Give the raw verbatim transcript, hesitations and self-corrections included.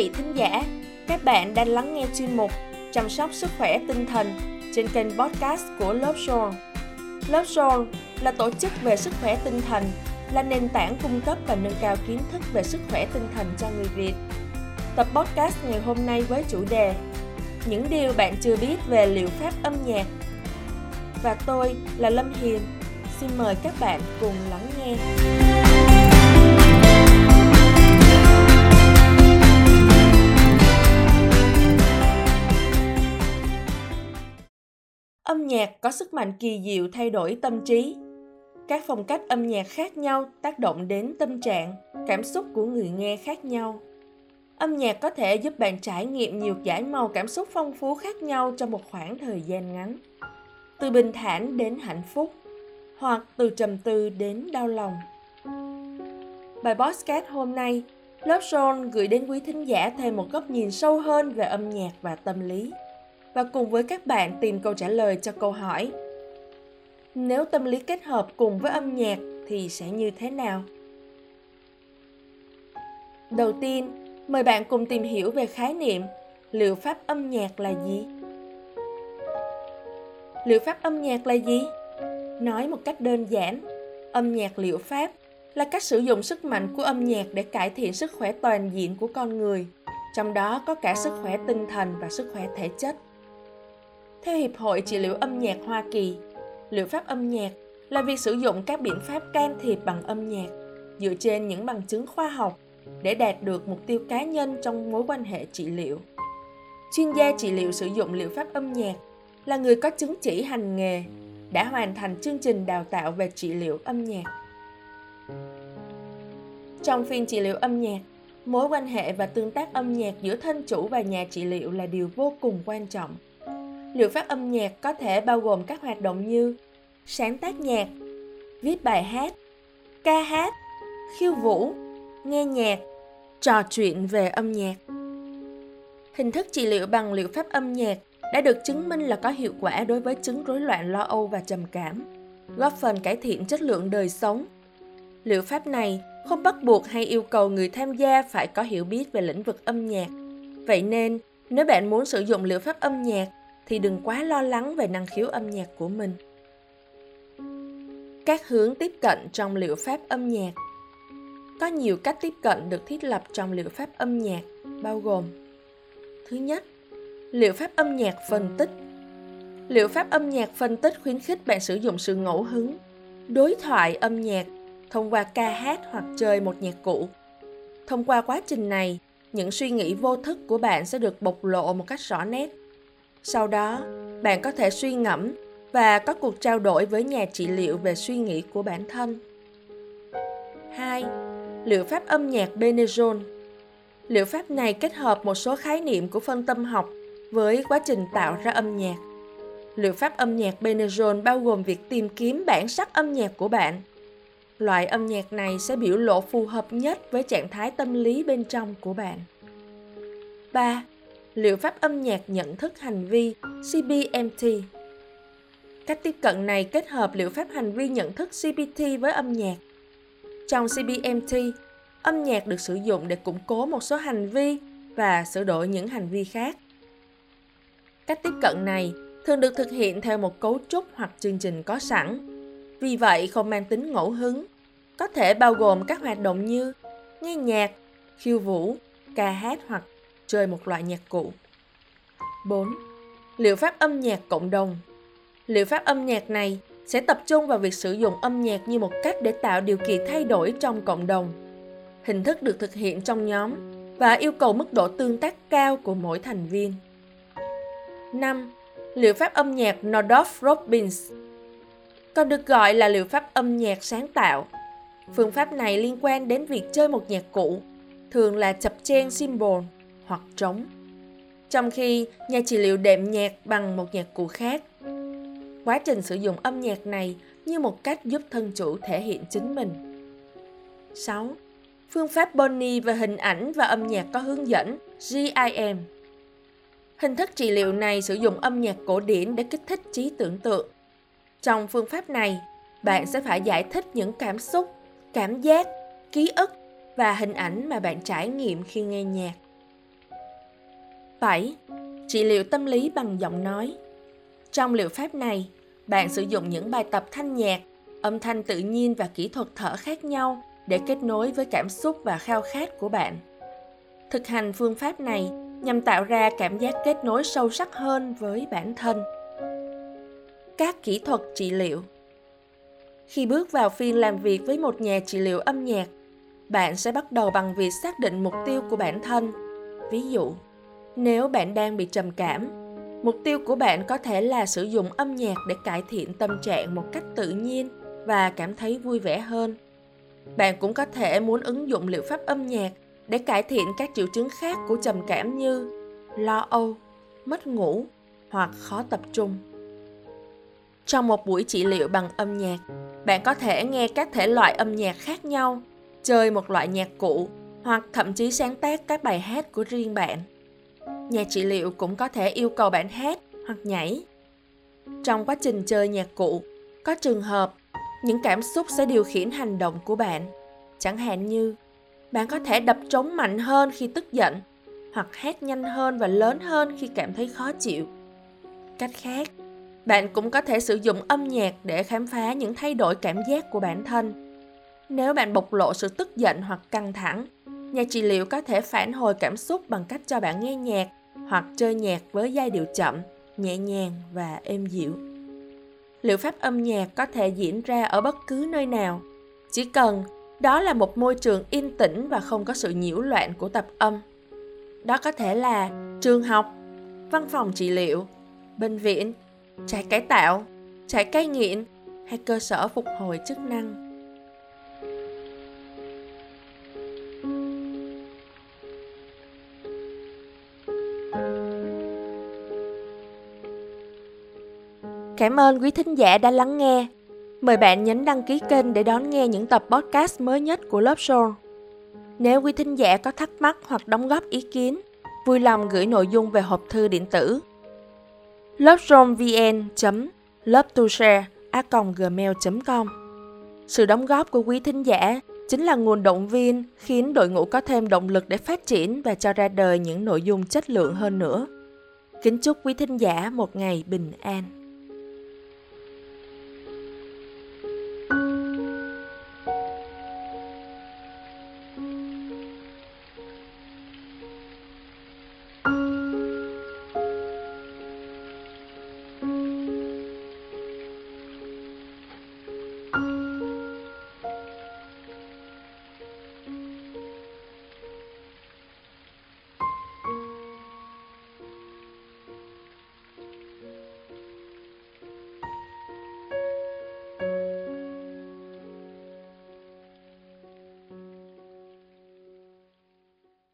vị thính giả, các bạn đang lắng nghe chuyên mục Chăm sóc sức khỏe tinh thần trên kênh podcast của Love Soul. Love Soul là tổ chức về sức khỏe tinh thần, là nền tảng cung cấp và nâng cao kiến thức về sức khỏe tinh thần cho người Việt. Tập podcast ngày hôm nay với chủ đề Những điều bạn chưa biết về liệu pháp âm nhạc. Và tôi là Lâm Hiền. Xin mời các bạn cùng lắng nghe. Âm nhạc có sức mạnh kỳ diệu thay đổi tâm trí. Các phong cách âm nhạc khác nhau tác động đến tâm trạng, cảm xúc của người nghe khác nhau. Âm nhạc có thể giúp bạn trải nghiệm nhiều dải màu cảm xúc phong phú khác nhau trong một khoảng thời gian ngắn. Từ bình thản đến hạnh phúc, hoặc từ trầm tư đến đau lòng. Bài podcast hôm nay, Love Soul gửi đến quý thính giả thêm một góc nhìn sâu hơn về âm nhạc và tâm lý, và cùng với các bạn tìm câu trả lời cho câu hỏi: nếu tâm lý kết hợp cùng với âm nhạc thì sẽ như thế nào? Đầu tiên, mời bạn cùng tìm hiểu về khái niệm liệu pháp âm nhạc là gì? Liệu pháp âm nhạc là gì? Nói một cách đơn giản, âm nhạc liệu pháp là cách sử dụng sức mạnh của âm nhạc để cải thiện sức khỏe toàn diện của con người, trong đó có cả sức khỏe tinh thần và sức khỏe thể chất. Theo Hiệp hội Trị liệu âm nhạc Hoa Kỳ, liệu pháp âm nhạc là việc sử dụng các biện pháp can thiệp bằng âm nhạc dựa trên những bằng chứng khoa học để đạt được mục tiêu cá nhân trong mối quan hệ trị liệu. Chuyên gia trị liệu sử dụng liệu pháp âm nhạc là người có chứng chỉ hành nghề, đã hoàn thành chương trình đào tạo về trị liệu âm nhạc. Trong phiên trị liệu âm nhạc, mối quan hệ và tương tác âm nhạc giữa thân chủ và nhà trị liệu là điều vô cùng quan trọng. Liệu pháp âm nhạc có thể bao gồm các hoạt động như sáng tác nhạc, viết bài hát, ca hát, khiêu vũ, nghe nhạc, trò chuyện về âm nhạc. Hình thức trị liệu bằng liệu pháp âm nhạc đã được chứng minh là có hiệu quả đối với chứng rối loạn lo âu và trầm cảm, góp phần cải thiện chất lượng đời sống. Liệu pháp này không bắt buộc hay yêu cầu người tham gia phải có hiểu biết về lĩnh vực âm nhạc. Vậy nên, nếu bạn muốn sử dụng liệu pháp âm nhạc thì đừng quá lo lắng về năng khiếu âm nhạc của mình. Các hướng tiếp cận trong liệu pháp âm nhạc. Có nhiều cách tiếp cận được thiết lập trong liệu pháp âm nhạc, bao gồm: thứ nhất, liệu pháp âm nhạc phân tích. Liệu pháp âm nhạc phân tích khuyến khích bạn sử dụng sự ngẫu hứng, đối thoại âm nhạc thông qua ca hát hoặc chơi một nhạc cụ. Thông qua quá trình này, những suy nghĩ vô thức của bạn sẽ được bộc lộ một cách rõ nét. Sau đó, bạn có thể suy ngẫm và có cuộc trao đổi với nhà trị liệu về suy nghĩ của bản thân. hai. Liệu pháp âm nhạc Benenzon. Liệu pháp này kết hợp một số khái niệm của phân tâm học với quá trình tạo ra âm nhạc. Liệu pháp âm nhạc Benenzon bao gồm việc tìm kiếm bản sắc âm nhạc của bạn. Loại âm nhạc này sẽ biểu lộ phù hợp nhất với trạng thái tâm lý bên trong của bạn. ba. Liệu pháp âm nhạc nhận thức hành vi C B M T. Cách tiếp cận này kết hợp liệu pháp hành vi nhận thức C B T với âm nhạc. Trong C B M T, âm nhạc được sử dụng để củng cố một số hành vi và sửa đổi những hành vi khác. Cách tiếp cận này thường được thực hiện theo một cấu trúc hoặc chương trình có sẵn, vì vậy không mang tính ngẫu hứng, có thể bao gồm các hoạt động như nghe nhạc, khiêu vũ, ca hát hoặc chơi một loại nhạc cụ. bốn. Liệu pháp âm nhạc cộng đồng. Liệu pháp âm nhạc này sẽ tập trung vào việc sử dụng âm nhạc như một cách để tạo điều kiện thay đổi trong cộng đồng. Hình thức được thực hiện trong nhóm và yêu cầu mức độ tương tác cao của mỗi thành viên. năm. Liệu pháp âm nhạc Nordoff-Robbins. Còn được gọi là liệu pháp âm nhạc sáng tạo. Phương pháp này liên quan đến việc chơi một nhạc cụ, thường là chập chênh cymbal hoặc trống, trong khi nhà trị liệu đệm nhạc bằng một nhạc cụ khác. Quá trình sử dụng âm nhạc này như một cách giúp thân chủ thể hiện chính mình. sáu. Phương pháp Bonnie về hình ảnh và âm nhạc có hướng dẫn G I M. Hình thức trị liệu này sử dụng âm nhạc cổ điển để kích thích trí tưởng tượng. Trong phương pháp này, bạn sẽ phải giải thích những cảm xúc, cảm giác, ký ức và hình ảnh mà bạn trải nghiệm khi nghe nhạc. bảy. Trị liệu tâm lý bằng giọng nói. Trong liệu pháp này, bạn sử dụng những bài tập thanh nhạc, âm thanh tự nhiên và kỹ thuật thở khác nhau để kết nối với cảm xúc và khao khát của bạn. Thực hành phương pháp này nhằm tạo ra cảm giác kết nối sâu sắc hơn với bản thân. Các kỹ thuật trị liệu. Khi bước vào phiên làm việc với một nhà trị liệu âm nhạc, bạn sẽ bắt đầu bằng việc xác định mục tiêu của bản thân. Ví dụ, nếu bạn đang bị trầm cảm, mục tiêu của bạn có thể là sử dụng âm nhạc để cải thiện tâm trạng một cách tự nhiên và cảm thấy vui vẻ hơn. Bạn cũng có thể muốn ứng dụng liệu pháp âm nhạc để cải thiện các triệu chứng khác của trầm cảm như lo âu, mất ngủ hoặc khó tập trung. Trong một buổi trị liệu bằng âm nhạc, bạn có thể nghe các thể loại âm nhạc khác nhau, chơi một loại nhạc cụ hoặc thậm chí sáng tác các bài hát của riêng bạn. Nhà trị liệu cũng có thể yêu cầu bạn hát hoặc nhảy. Trong quá trình chơi nhạc cụ, có trường hợp những cảm xúc sẽ điều khiển hành động của bạn. Chẳng hạn như, bạn có thể đập trống mạnh hơn khi tức giận, hoặc hát nhanh hơn và lớn hơn khi cảm thấy khó chịu. Cách khác, bạn cũng có thể sử dụng âm nhạc để khám phá những thay đổi cảm giác của bản thân. Nếu bạn bộc lộ sự tức giận hoặc căng thẳng, nhà trị liệu có thể phản hồi cảm xúc bằng cách cho bạn nghe nhạc hoặc chơi nhạc với giai điệu chậm, nhẹ nhàng và êm dịu. Liệu pháp âm nhạc có thể diễn ra ở bất cứ nơi nào, chỉ cần đó là một môi trường yên tĩnh và không có sự nhiễu loạn của tập âm. Đó có thể là trường học, văn phòng trị liệu, bệnh viện, trại cải tạo, trại cai nghiện hay cơ sở phục hồi chức năng. Cảm ơn quý thính giả đã lắng nghe. Mời bạn nhấn đăng ký kênh để đón nghe những tập podcast mới nhất của Love Soul. Nếu quý thính giả có thắc mắc hoặc đóng góp ý kiến, vui lòng gửi nội dung về hộp thư điện tử love soul v n chấm love to share a còng gmail chấm com. Sự đóng góp của quý thính giả chính là nguồn động viên khiến đội ngũ có thêm động lực để phát triển và cho ra đời những nội dung chất lượng hơn nữa. Kính chúc quý thính giả một ngày bình an. Thank you.